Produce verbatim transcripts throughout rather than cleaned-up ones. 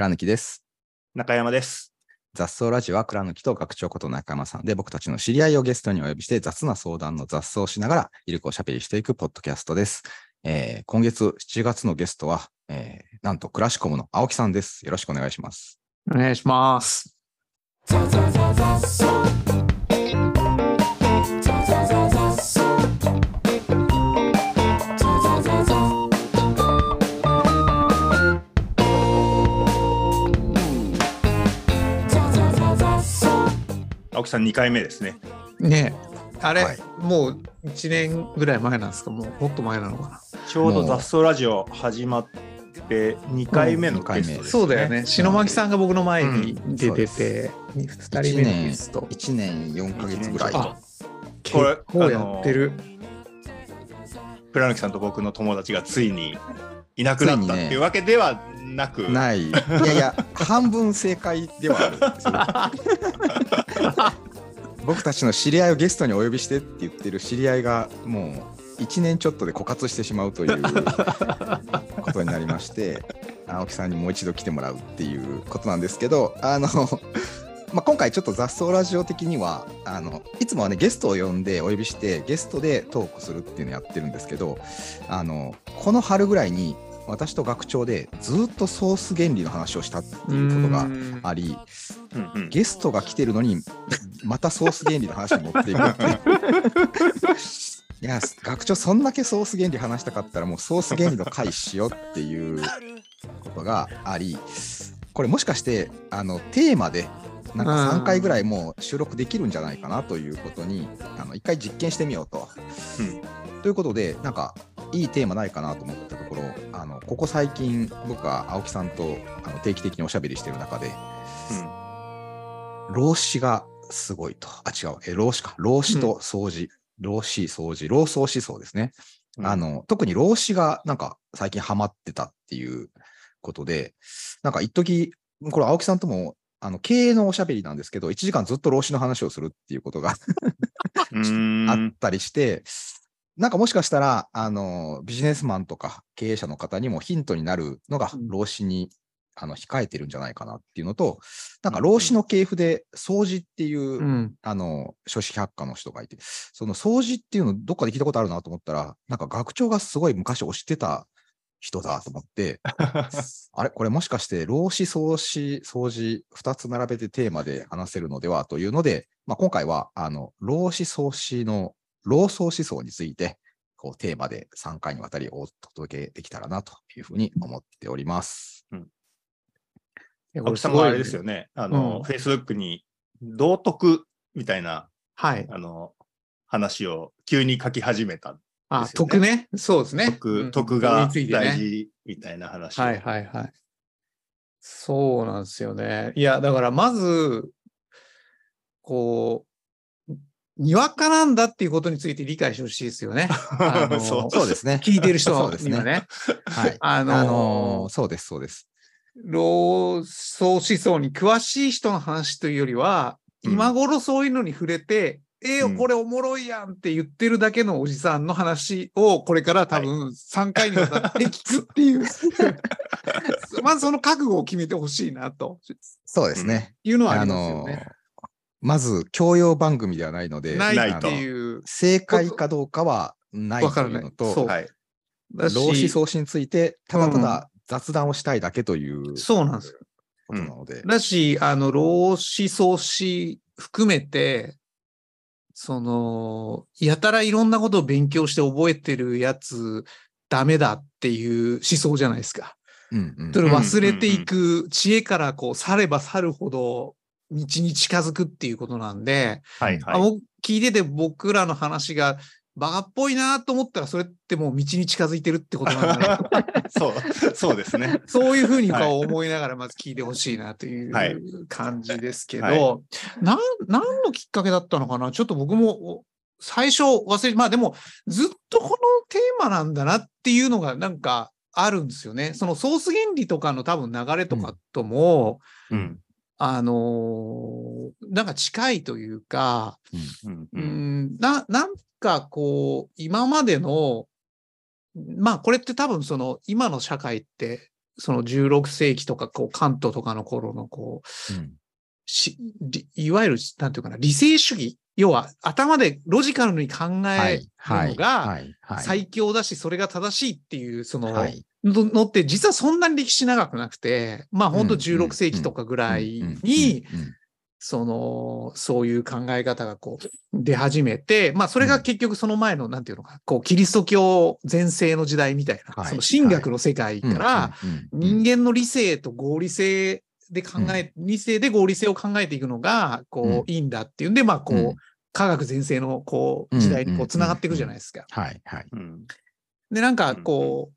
倉貫です。中山です。雑草ラジオは倉貫と学長こと中山さんで、僕たちの知り合いをゲストにお呼びして雑な相談の雑草をしながらイルクをしゃべりしていくポッドキャストです。えー、今月しちがつのゲストは、えー、なんとクラシコムの青木さんです。よろしくお願いします。お願いします。ザザザザザ青木さんにかいめですね。ねえ、あれ、はい、もういちねんぐらい前なんですか、もうもっと前なのかな。ちょうど雑草ラジオ始まってにかいめのゲストですね、うん、そうだよね。篠巻さんが僕の前に出てて、うん、ふたりめのゲストいちねんよんかげつぐらいと。これこうやってる倉貫さんと僕の友達がついにいなくなったっていうわけではなく、ね、ないいやいや半分正解ではあるんですよ僕たちの知り合いをゲストにお呼びしてって言ってる知り合いがもういちねんちょっとで枯渇してしまうということになりまして、青木さんにもう一度来てもらうっていうことなんですけど、あのまあ、今回ちょっと雑草ラジオ的にはあのいつもはねゲストを呼んでお呼びしてゲストでトークするっていうのをやってるんですけど、あのこの春ぐらいに私と学長でずっとソース原理の話をしたっていうことがあり、うんうん、ゲストが来てるのにまたソース原理の話に持っていくいや学長そんだけソース原理話したかったらもうソース原理の回しようっていうことがあり、これもしかしてあのテーマでなんかさんかいぐらいもう収録できるんじゃないかなということに、あのいっかい実験してみようと、うん、ということでなんかいいテーマないかなと思ったところ、あのここ最近僕は青木さんとあの定期的におしゃべりしてる中で、うん、老子がすごいと、あ違うえ老子か老子と掃除、うん、老子掃除老荘思想ですね、うん、あの特に老子がなんか最近ハマってたっていうことで、なんか一時これ青木さんともあの経営のおしゃべりなんですけどいちじかんずっと老子の話をするっていうことがあったりして、なんかもしかしたらあのビジネスマンとか経営者の方にもヒントになるのが老子にあの控えてるんじゃないかなっていうのと、なんか老子の系譜で荘子っていう、うん、あの書子百科の人がいて、その荘子っていうのどっかで聞いたことあるなと思ったら、なんか学長がすごい昔推してた人だと思ってあれこれもしかして老子荘子荘子ふたつ並べてテーマで話せるのではというので、まあ、今回はあの老子荘子の老荘思想についてこうテーマでさんかいにわたりお届けできたらなというふうに思っております。青木さんもあれですよね、あの、うん、Facebook に道徳みたいな、はい、あの話を急に書き始めた。あ、徳ね。そうですね。徳、徳が大事みたいな話、うんいね。はいはいはい。そうなんですよね。いや、だからまず、こう、にわかなんだっていうことについて理解してほしいですよね。あのそう。そうですね。聞いてる人はですね。はい。あのーあのー、そうですそうです。老荘思想に詳しい人の話というよりは、うん、今頃そういうのに触れて、えーうん、これおもろいやんって言ってるだけのおじさんの話をこれから多分さんかいにわたって聞くっていう、はい、まずその覚悟を決めてほしいなと。そうですね。いうのはありますよね。あのまず教養番組ではないので、ないっていう正解かどうかはないというのと、はい、老子荘子についてただただ雑談をしたいだけという、うん、そうなんですよ。ことなので、うん、だしあの老子荘子含めて。そのやたらいろんなことを勉強して覚えてるやつダメだっていう思想じゃないですか。うんうん、それ忘れていく知恵からこう去れば去るほど道に近づくっていうことなんで、はいはい、あ聞いてて僕らの話がバカっぽいなと思ったらそれってもう道に近づいてるってことなんだねそうそうですね。そういうふうに思いながらまず聞いてほしいなという感じですけど、はいはい、なん何のきっかけだったのかな、ちょっと僕も最初忘れまあでもずっとこのテーマなんだなっていうのがなんかあるんですよね。そのソース原理とかの多分流れとかとも、うんうん、あのー、なんか近いというか、うんうんうん、ななんかこう今までのまあこれって多分その今の社会ってそのじゅうろくせいきとかこう関東とかの頃のこう、うん、しいわゆるなんていうかな理性主義、要は頭でロジカルに考えるのが最強だし、それが正しいっていうその、はい、のって実はそんなに歴史長くなくて、まあ本当じゅうろくせいきとかぐらいにそのそういう考え方がこう出始めて、まあそれが結局その前のなんていうのか、こうキリスト教全盛の時代みたいな、その神学の世界から人間の理性と合理性で考え、理性で合理性を考えていくのがこういいんだっていうんで、まあこう科学全盛のこう時代にこうつながっていくじゃないですか。はいはい。でなんかこう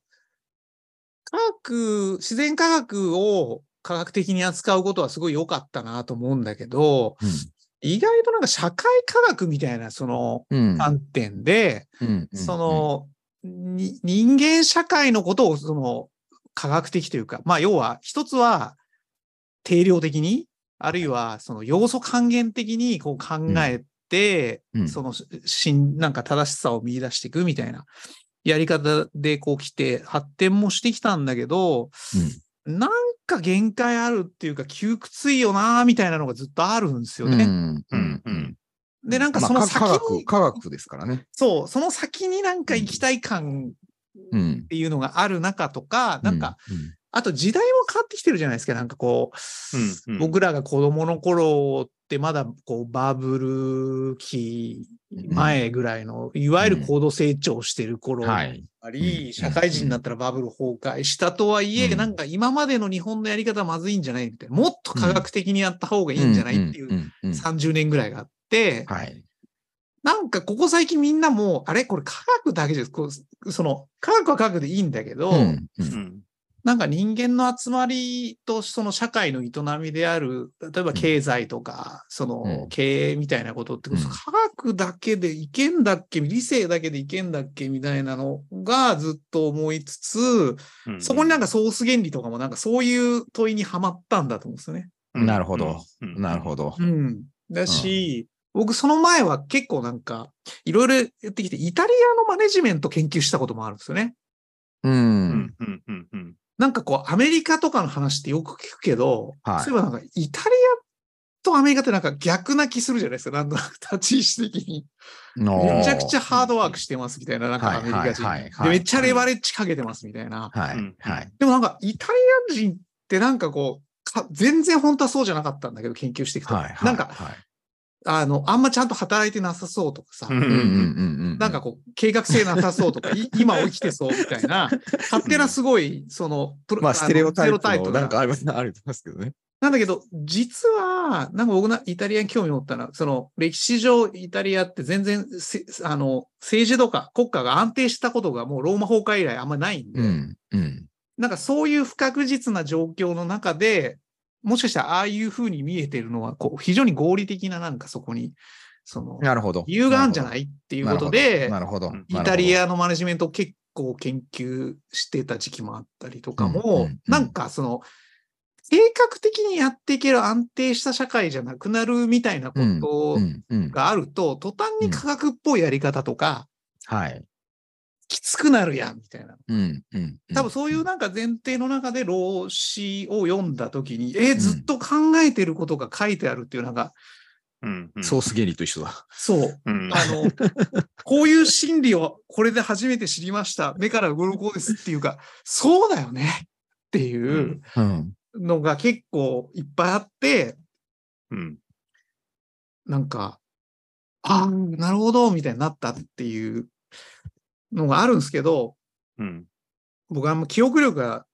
科学、自然科学を科学的に扱うことはすごい良かったなと思うんだけど、うん、意外となんか社会科学みたいなその観点で、うん、その、うん、に人間社会のことをその科学的というか、まあ要は一つは定量的に、あるいはその要素還元的にこう考えて、うん、そのしん、なんか正しさを見出していくみたいな。やり方でこう来て発展もしてきたんだけど、うん、なんか限界あるっていうか窮屈いよなーみたいなのがずっとあるんですよね。うんうんうん、でなんかその先に、まあ、科学、科学ですからね。そう、その先になんか行きたい感っていうのがある中とか、うん、なんか、うんうん、あと時代も変わってきてるじゃないですか。なんかこう、うんうん、僕らが子供の頃ってまだこうバブル期前ぐらいの、いわゆる高度成長してる頃あり、社会人になったらバブル崩壊したとはいえ、なんか今までの日本のやり方まずいんじゃないみたいな、もっと科学的にやった方がいいんじゃないっていうさんじゅうねんぐらいがあって、なんかここ最近みんなもう、あれこれ科学だけじゃ、その科学は科学でいいんだけど、なんか人間の集まりとその社会の営みである、例えば経済とか、その経営みたいなことって、うん、科学だけでいけんだっけ、理性だけでいけんだっけみたいなのがずっと思いつつ、うん、そこになんかソース原理とかもなんかそういう問いにはまったんだと思うんですよね。なるほど。なるほど。うん。だし、うん、僕その前は結構なんかいろいろやってきて、イタリアのマネジメント研究したこともあるんですよね。うん。うんうんうんなんかこうアメリカとかの話ってよく聞くけど、はい、そういえばなんかイタリアとアメリカってなんか逆な気するじゃないですか。なんとなく立ち位置的にめちゃくちゃハードワークしてますみたいな、なんかアメリカ人、はいはいはい、でめっちゃレバレッジかけてますみたいな、はいはい、でもなんかイタリア人ってなんかこうか全然本当はそうじゃなかったんだけど研究していくと、はいはい、なんか、はいあの、あんまちゃんと働いてなさそうとかさ、なんかこう、計画性なさそうとか、今起きてそうみたいな、勝手なすごい、その、プロ、まあ、ステレオタイプのなんかありますけどね。なんだけど、実は、なんか僕のイタリアに興味を持ったのは、その、歴史上イタリアって全然、あの、政治とか国家が安定したことがもうローマ崩壊以来あんまないんで、うんうん、なんかそういう不確実な状況の中で、もしかしたらああいう風に見えてるのはこう非常に合理的ななんかそこにその理由があるんじゃないっていうことでイタリアのマネジメントを結構研究してた時期もあったりとかもなんかその計画的にやっていける安定した社会じゃなくなるみたいなことがあると途端に科学っぽいやり方とかきつくなるやんみたいな、うんうんうん、多分そういうなんか前提の中で老子を読んだときに、うん、えずっと考えてることが書いてあるっていうなんか、うんうん、ソース原理と一緒だそう、うん、あのこういう心理をこれで初めて知りました目から鱗ですっていうかそうだよねっていうのが結構いっぱいあって、うん、なんかあなるほどみたいになったっていうのがあるんですけど、うん、僕はあんま記憶力が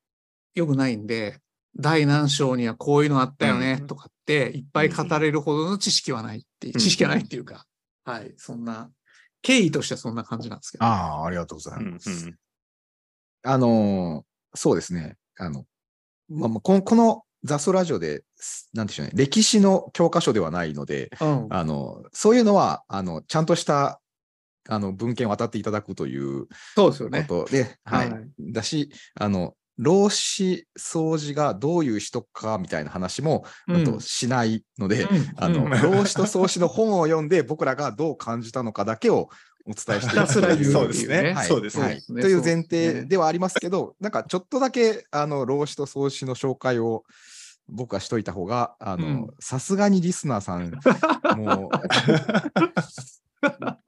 良くないんで、第何章にはこういうのあったよねとかっていっぱい語れるほどの知識はないって、うん、知識はないっていうか、うん、はい、そんな経緯としてはそんな感じなんですけど。ああ、ありがとうございます。うんうん、あのそうですね。あのまあ、この、このザストラジオでなんでしょうね、歴史の教科書ではないので、うん、あのそういうのはあのちゃんとしたあの文献を渡っていただくということで、そうですよね。はいはい、だしあの老子荘子がどういう人かみたいな話も、うん、あとしないので、うん、あの、うん、老子と荘子の本を読んで僕らがどう感じたのかだけをお伝えしていくという、そうですね、そうですね。という前提ではありますけど、なんかちょっとだけあの老子と荘子の紹介を僕はしといた方が、あのさすがにリスナーさんも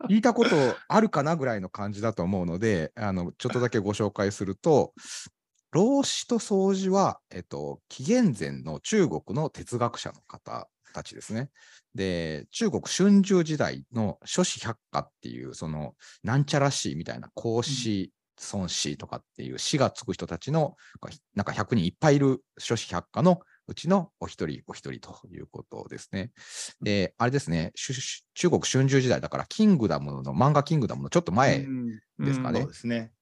聞いたことあるかなぐらいの感じだと思うので、あのちょっとだけご紹介すると、老子と荘子は、えっと、紀元前の中国の哲学者の方たちですね。で、中国春秋時代の諸子百家っていう、そのなんちゃら子みたいな孔子、孫子とかっていう子がつく人たちのなんかひゃくにんいっぱいいる諸子百家のうちのお一人お一人ということですね。で、あれですね、中国春秋時代だから、キングダムの漫画キングダムのちょっと前ですかね。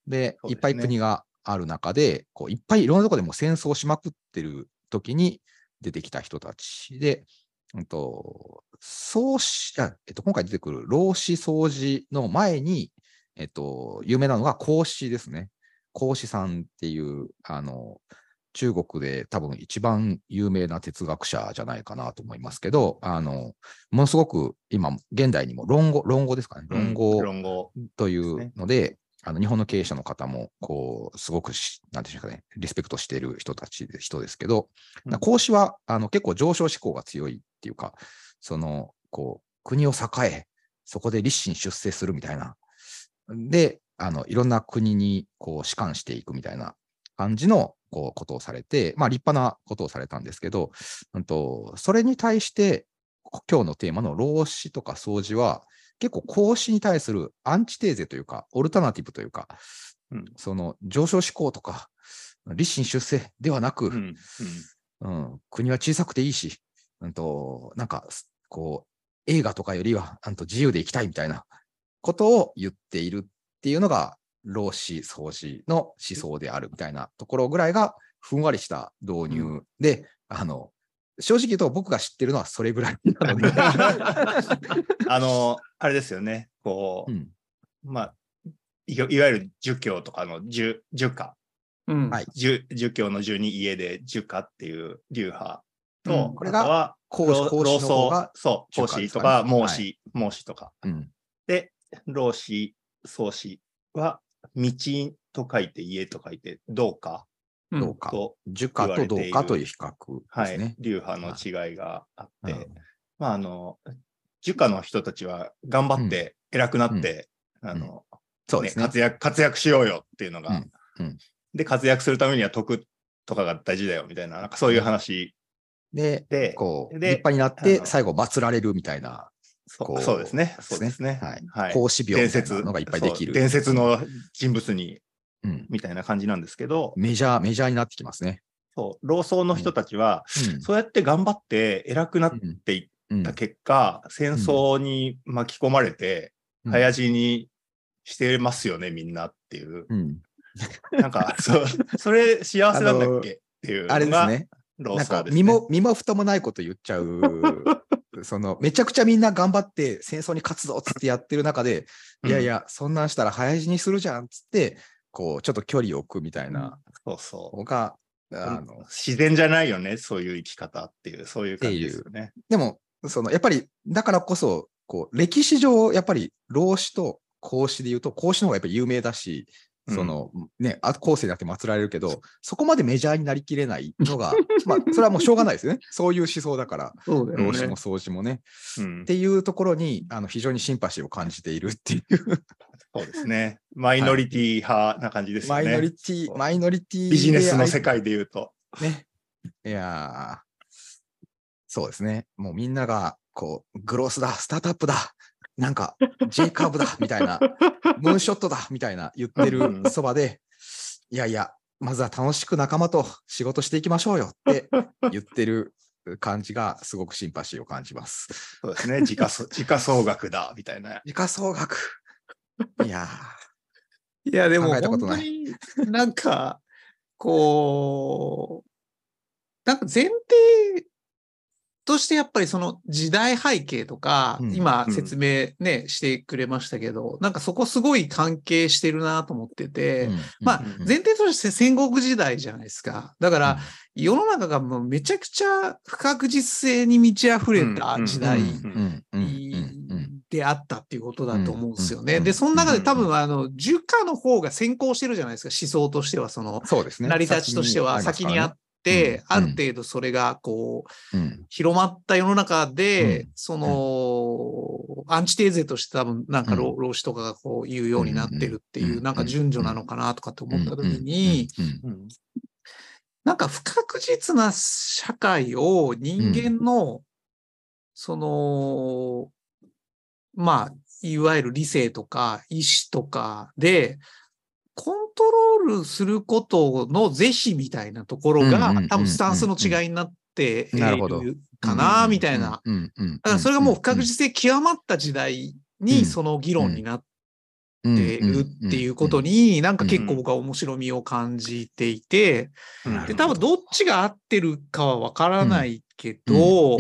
で、いっぱい国がある中で、こういっぱいいろんなとこでも戦争しまくってる時に出てきた人たちで、うんとそうしあえっと、今回出てくる老子荘子の前に、えっと、有名なのが孔子ですね。孔子さんっていうあの中国で多分一番有名な哲学者じゃないかなと思いますけど、あのものすごく今現代にも論語論語ですかね、論語というので、うん、あの日本の経営者の方もこうすごく何て言うんですかね、リスペクトしている人たちで人ですけど、孔子はあの結構上昇志向が強いっていうか、そのこう国を栄え、そこで立身出世するみたいな、であのいろんな国にこう仕官していくみたいな感じのこうことをされて、まあ立派なことをされたんですけど、うんとそれに対して今日のテーマの老子とか荘子は結構孔子に対するアンチテーゼというか、オルタナティブというか、うん、その上昇志向とか立身出世ではなく、うんうんうん、国は小さくていいし、うん、となんかこう映画とかよりはあんと自由で生きたいみたいなことを言っているっていうのが老子荘子の思想であるみたいなところぐらいがふんわりした導入で、うん、あの正直言うと僕が知ってるのはそれぐらいなのであのあれですよね、こう、うん、まあいわゆる儒教とかの儒家、うん、儒教の儒に家で儒家っていう流派と、うん、これが孔子の方がそう孔子とか孟子孟子とか、うん、で老子荘子は道と書いて家と書いて道家、道家と儒家と道家という比較ですね、はい、流派の違いがあって、はい、まああの儒家の人たちは頑張って偉くなって活躍活躍しようよっていうのが、うんうん、で活躍するためには徳とかが大事だよみたい な, なんかそういう話、うん、で, でこう立派になって最後祀られるみたいな。そ, そうですね、そうですね。はい。孔子廟みたいなのがいっぱいできる。伝説の人物に、うん、みたいな感じなんですけど。メジャー、メジャーになってきますね。そう、老荘の人たちは、うん、そうやって頑張って偉くなっていった結果、うん、戦争に巻き込まれて、うん、早死にしてますよね、みんなっていう。うん、なんかそ、それ幸せなんだっけっていうのが。あれですね。なんか身も身も蓋もないこと言っちゃうそのめちゃくちゃみんな頑張って戦争に勝つぞっつってやってる中で、うん、いやいやそんなんしたら早死にするじゃんっつってこうちょっと距離を置くみたいな、うん、そうそうがあの自然じゃないよね、そういう生き方っていう、そういう感じですよね。でもそのやっぱりだからこそこう歴史上やっぱり老子と孔子でいうと孔子の方がやっぱり有名だし、そのね、あ後世になって祀られるけど、そこまでメジャーになりきれないのがまあそれはもうしょうがないですよね、そういう思想だから。そうだよね、老子も荘子もね、うん、っていうところにあの非常にシンパシーを感じているっていう。そうですね、マイノリティ派な感じですよね、はい、マイノリティマイノリティビジネスの世界でいうとね。いやそうですね、もうみんながこうグロスだスタートアップだなんか J カーブだみたいなムーンショットだみたいな言ってるそばで、いやいやまずは楽しく仲間と仕事していきましょうよって言ってる感じがすごくシンパシーを感じます。そうですね、時価総額だみたいな、時価総額、いやいやでも本当になんかこうなんか前提そしてやっぱりその時代背景とか、うん、今説明ね、うん、してくれましたけど、なんかそこすごい関係してるなと思ってて、うん、まあ前提として戦国時代じゃないですか。だから世の中がもうめちゃくちゃ不確実性に満ち溢れた時代であったっていうことだと思うんですよね。で、その中で多分、あの、儒家の方が先行してるじゃないですか、思想としては、その、そうですね、成り立ちとしては先にあって、で、うん、ある程度それがこう、うん、広まった世の中で、うん、その、うん、アンチテーゼとして多分なんか老、うん、老子とかがこう言うようになってるっていう、うん、なんか順序なのかなとかって思った時に、うんうん、なんか不確実な社会を人間の、うん、そのまあいわゆる理性とか意志とかでコントロールすることの是非みたいなところが、多分スタンスの違いになっているかな、みたいな。だからそれがもう不確実性極まった時代に、その議論になってるっていうことに、なんか結構僕は面白みを感じていて、で、多分どっちが合ってるかはわからないけど、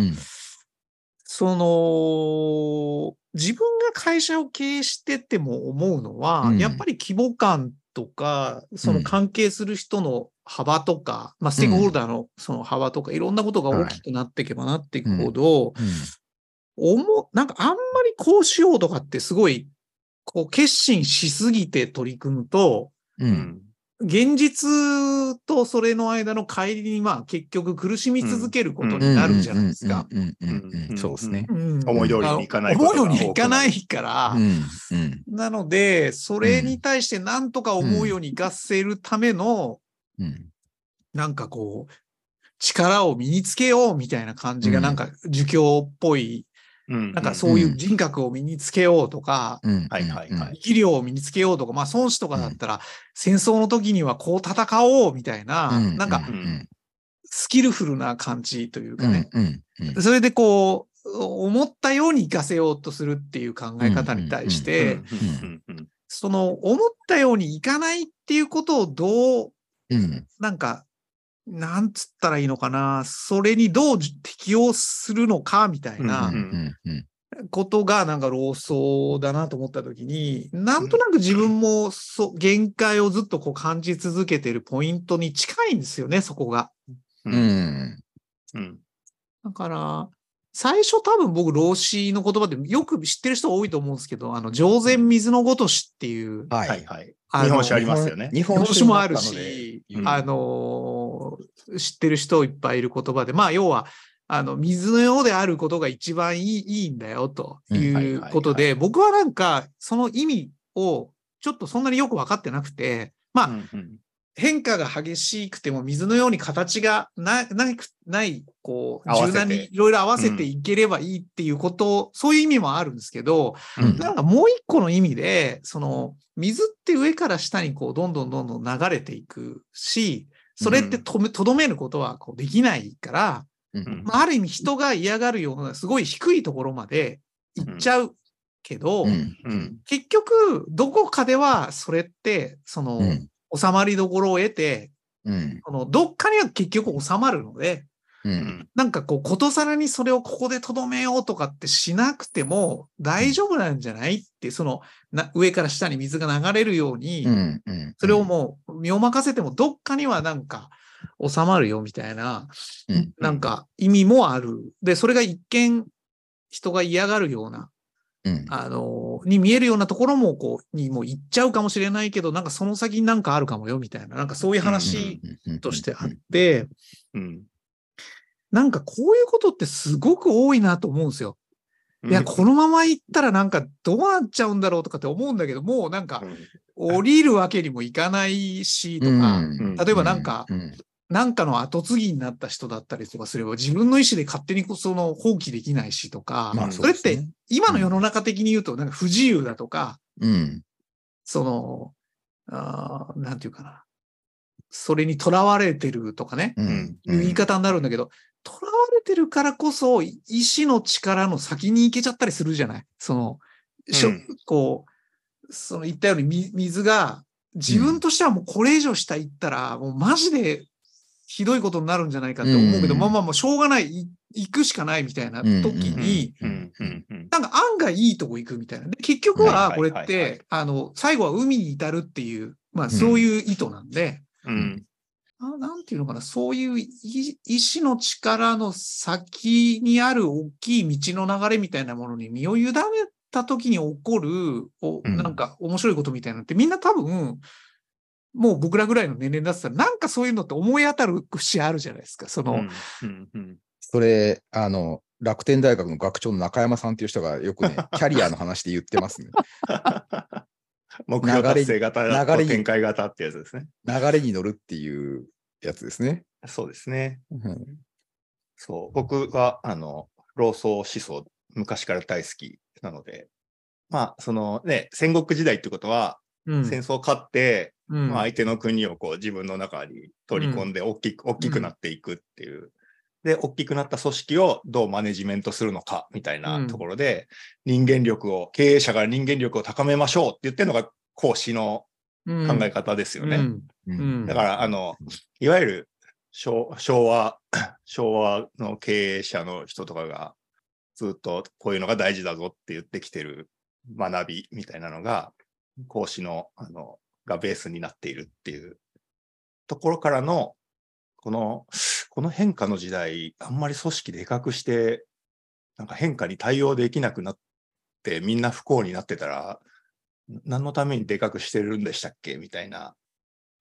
その、自分が会社を経営してっても思うのは、やっぱり規模感とか、その関係する人の幅とか、うん、まあ、ステークホルダーのその幅とか、うん、いろんなことが大きくなっていけばなっていくほど、はい、うん、思、なんかあんまりこうしようとかってすごい、こう決心しすぎて取り組むと、うん、現実とそれの間の乖離に、まあ結局苦しみ続けることになるじゃないですか。そうですね。うん、思い通りにいかないことが多くなる。思い通りにいかないから、うんうん、なので、それに対して何とか思うようにいかせるための、うんうん、なんかこう、力を身につけようみたいな感じが、なんか儒教っぽい、なんかそういう人格を身につけようとか、技量を身につけようとか、まあ孫子とかだったら戦争の時にはこう戦おうみたいな、なんかスキルフルな感じというかね。それでこう、思ったように活かせようとするっていう考え方に対して、その思ったようにいかないっていうことをどう、なんか、なんつったらいいのかな、それにどう適応するのかみたいなことがなんか老僧だなと思った時に、なんとなく自分もそ限界をずっとこう感じ続けてるポイントに近いんですよね、そこが。うんうん、だから最初多分僕老子の言葉でよく知ってる人多いと思うんですけど、あの上善水のごとしっていう、はいはい、日本酒ありますよね。日本酒もあるし、うん、あの知ってる人いっぱいいる言葉で、まあ要はあの水のようであることが一番いい、いいんだよということで、僕はなんかその意味をちょっとそんなによく分かってなくて、まあ、うんうん、変化が激しくても水のように形がな な, ない、こう、柔軟にいろいろ合わせていければいいっていうこと、うん、そういう意味もあるんですけど、うん、なんかもう一個の意味で、その、水って上から下にこう、どんどんどんどん流れていくし、それってとどめることはこうできないから、うん、ある意味人が嫌がるようなすごい低いところまで行っちゃうけど、うんうん、結局、どこかではそれって、その、うん、収まりどころを得て、うん、このどっかには結局収まるので、うん、なんかこうことさらにそれをここでとどめようとかってしなくても大丈夫なんじゃないって、そのな上から下に水が流れるように、うんうん、それをもう身を任せてもどっかにはなんか収まるよみたいな、うん、なんか意味もある。で、それが一見人が嫌がるような、うん、あのに見えるようなところもこうにも行っちゃうかもしれないけど、なんかその先になんかあるかもよみたいな、なんかそういう話としてあって、なんかこういうことってすごく多いなと思うんですよ。いや、このまま行ったらなんかどうなっちゃうんだろうとかって思うんだけど、もうなんか降りるわけにもいかないしとか、例えばなんか、なんかの後継ぎになった人だったりとかすれば、自分の意思で勝手にその放棄できないしとか、まあ そ, うですね、それって今の世の中的に言うと、なんか不自由だとか、うん、その、あ、なんていうかな、それにとらわれてるとかね、うんうん、いう言い方になるんだけど、とらわれてるからこそ、意思の力の先に行けちゃったりするじゃない、その、うん、こう、その言ったように水が、自分としてはもうこれ以上下行ったら、もうマジで、ひどいことになるんじゃないかって思うけど、うん、まあまあもうしょうがない、行くしかないみたいな時に、なんか案外いいとこ行くみたいな。で、結局はこれって、あの、最後は海に至るっていう、まあそういう意図なんで、うんうん、あ、なんていうのかな、そういう意志の力の先にある大きい道の流れみたいなものに身を委ねた時に起こるおなんか面白いことみたいなって、みんな多分もう僕らぐらいの年齢だったらなんかそういうのって思い当たる節あるじゃないですか。その、うんうんうん、それあの楽天大学の学長の中山さんっていう人がよくねキャリアの話で言ってますね。目標達成型と展開型ってやつですね。流れに乗るっていうやつですね。そうですね。うん、そう僕はあの老荘思想昔から大好きなので、まあそのね戦国時代ってことは、うん、戦争を勝って、うんまあ、相手の国をこう自分の中に取り込んで大きく、うん、大きくなっていくっていう。うんで大きくなった組織をどうマネジメントするのかみたいなところで、うん、人間力を経営者が人間力を高めましょうって言ってるのが孔子の考え方ですよね、うんうん、だからあのいわゆる 昭, 昭和昭和の経営者の人とかがずっとこういうのが大事だぞって言ってきてる学びみたいなのが孔子 の, あのがベースになっているっていうところからのこのこの変化の時代、あんまり組織で比較して、なんか変化に対応できなくなって、みんな不幸になってたら、何のためにでかくしてるんでしたっけみたいな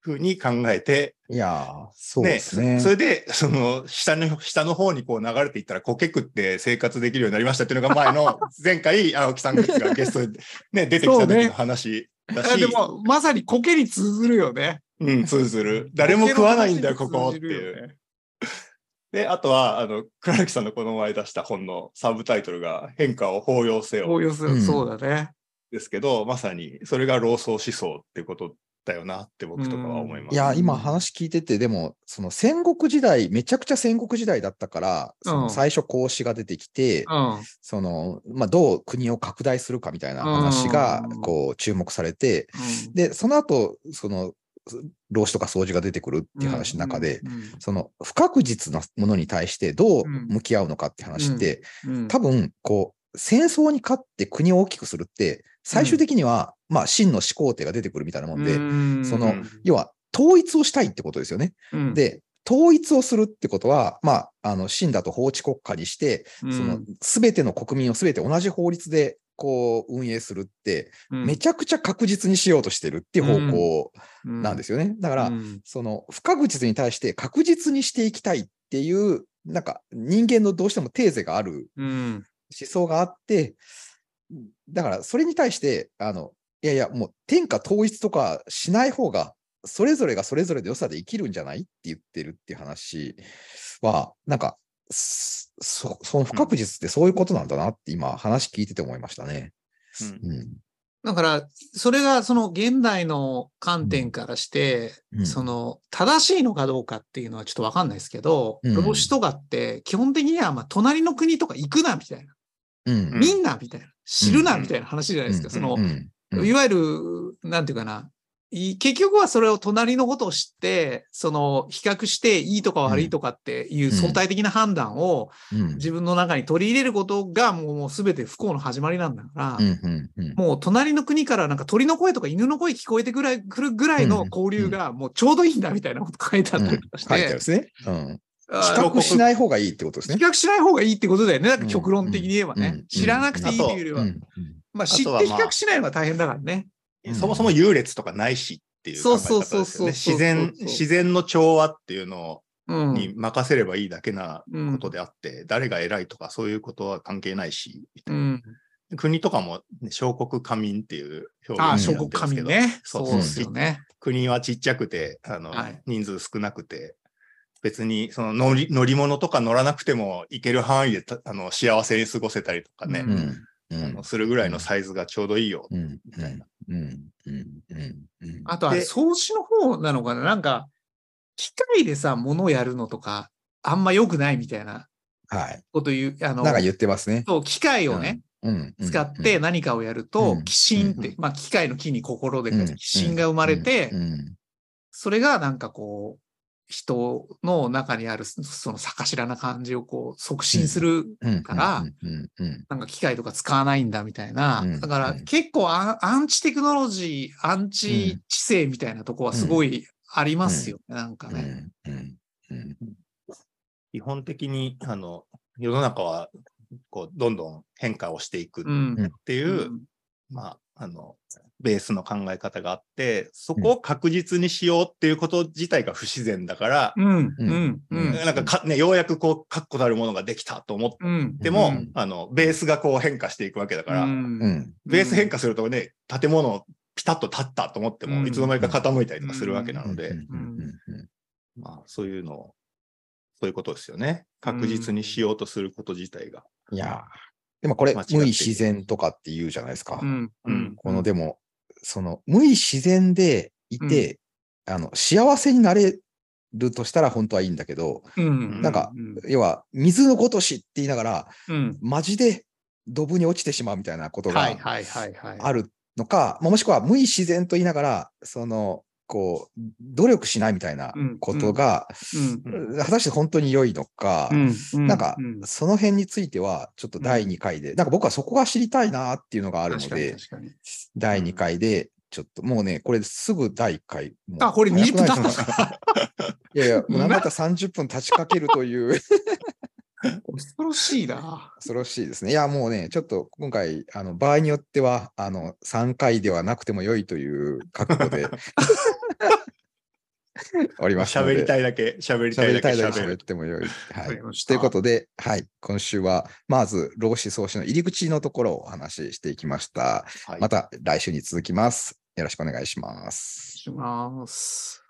ふうに考えて、いやー、そうですね。ね、それで、その下の、下の方にこう流れていったら、コケ食って生活できるようになりましたっていうのが前の、前回、青木さんがゲストで、ね、出てきた時の話だし。ね、でも、まさにコケに通ずるよね。うん、通ずる。誰も食わないんだよ、ここっていう。で、あとは、あの、倉貫さんのこの前出した本のサブタイトルが、変化を包容せよ。包容せよ、うん、そうだね。ですけど、まさに、それが老荘思想っていうことだよなって僕とかは思います。うん、いや、今話聞いてて、でも、その戦国時代、めちゃくちゃ戦国時代だったから、その最初孔子が出てきて、うん、その、まあ、どう国を拡大するかみたいな話が、こう、注目されて、うん、で、その後、その、老子とか荘子が出てくるっていう話の中で、うんうんうん、その不確実なものに対してどう向き合うのかって話って、うんうんうん、多分こう戦争に勝って国を大きくするって最終的には、うん、まあ秦の始皇帝が出てくるみたいなもんで、うん、その要は統一をしたいってことですよね、うん、で統一をするってことは、まあ、あの秦だと法治国家にしてその全ての国民を全て同じ法律でこう運営するって、うん、めちゃくちゃ確実にしようとしてるっていう方向なんですよね、うん、だから、うん、その不確実に対して確実にしていきたいっていうなんか人間のどうしてもテーゼがある思想があって、うん、だからそれに対してあのいやいやもう天下統一とかしない方がそれぞれがそれぞれで良さで生きるんじゃないって言ってるっていう話はなんかそ, その不確実ってそういうことなんだなって今話聞いてて思いましたね、うんうん、だからそれがその現代の観点からして、うん、その正しいのかどうかっていうのはちょっと分かんないですけど、うん、老子とかって基本的にはまあ隣の国とか行くなみたいな、うん、みんなみたいな知るなみたいな話じゃないですか、うん、その、うん、いわゆるなんていうかな結局はそれを隣のことを知って、その比較していいとか悪いとかっていう相対的な判断を自分の中に取り入れることがもうすべて不幸の始まりなんだから、うんうんうん、もう隣の国からなんか鳥の声とか犬の声聞こえてくるぐらいの交流がもうちょうどいいんだみたいなこと書いてあったりとかして。うんうん、書いてあるですね。うん比較しない方がいいってことですね。比較しない方がいいってことだよね。なんか極論的に言えばね、うんうんうん、知らなくていいというよりは、うんうん、まあ知って比較しないのが大変だからね。そもそも優劣とかないしっていう考え方ですよね。自然、自然の調和っていうのに任せればいいだけなことであって、うん、誰が偉いとかそういうことは関係ないし、うん、国とかも、ね、小国家民っていう表現になってますけど、あ、小国家民ね。そうですよね。国はちっちゃくて、あの、はい、人数少なくて、別にその 乗り、乗り物とか乗らなくても行ける範囲であの幸せに過ごせたりとかね。うんうんうん、するぐらいのサイズがちょうどいいよ、みたいな。あとは、掃除の方なのかな、なんか、機械でさ、物をやるのとか、あんま良くないみたいなこと言う、はい、あのなんか言ってますね。そう、機械をね、うん、使って何かをやると、うん、寄進って、うん、まあ、機械の木に心で、寄進が生まれて、うんうん、それがなんかこう、人の中にあるその逆白な感じをこう促進するからなんか機械とか使わないんだみたいな、だから結構アンチテクノロジーアンチ知性みたいなとこはすごいありますよね。なんかね基本的にあの世の中はこうどんどん変化をしていくっていう、うんうんまあ、あのベースの考え方があって、そこを確実にしようっていうこと自体が不自然だから、うんうんうん、なんかか、ね、ようやくこう確固たるものができたと思っても、うん、あのベースがこう変化していくわけだから、うん、ベース変化するとね、建物ピタッと立ったと思っても、うん、いつの間にか傾いたりとかするわけなので、まあ、そういうのをそういうことですよね。確実にしようとすること自体が、うん、いやでもこれ無意自然とかって言うじゃないですか、うんうん、このでもその無意自然でいて、うん、あの幸せになれるとしたら本当はいいんだけど、うん、なんか、うん、要は水の如しって言いながら、うん、マジでドブに落ちてしまうみたいなことがあるのか、はいはいはいはい、もしくは無意自然と言いながらそのこう努力しないみたいなことが、うんうん、果たして本当に良いのか、うん、なんか、うん、その辺についてはちょっとだいにかいで、うん、なんか僕はそこが知りたいなっていうのがあるので、確かに確かにだいにかいでちょっともうね、これすぐだいいっかいもうあこれにじゅっぷん経ったんですかいやいやもうなんだったらさんじゅっぷん立ちかけるという恐ろしいな。恐ろしいですね。いやもうね、ちょっと今回あの場合によってはあのさんかいではなくても良いという覚悟でおりましたので、喋りたいだけ喋りたいだけ喋っても良い、はい、ということで、はい、今週はまず老子荘子の入り口のところをお話ししていきました、はい、また来週に続きます。よろしくお願いします。します。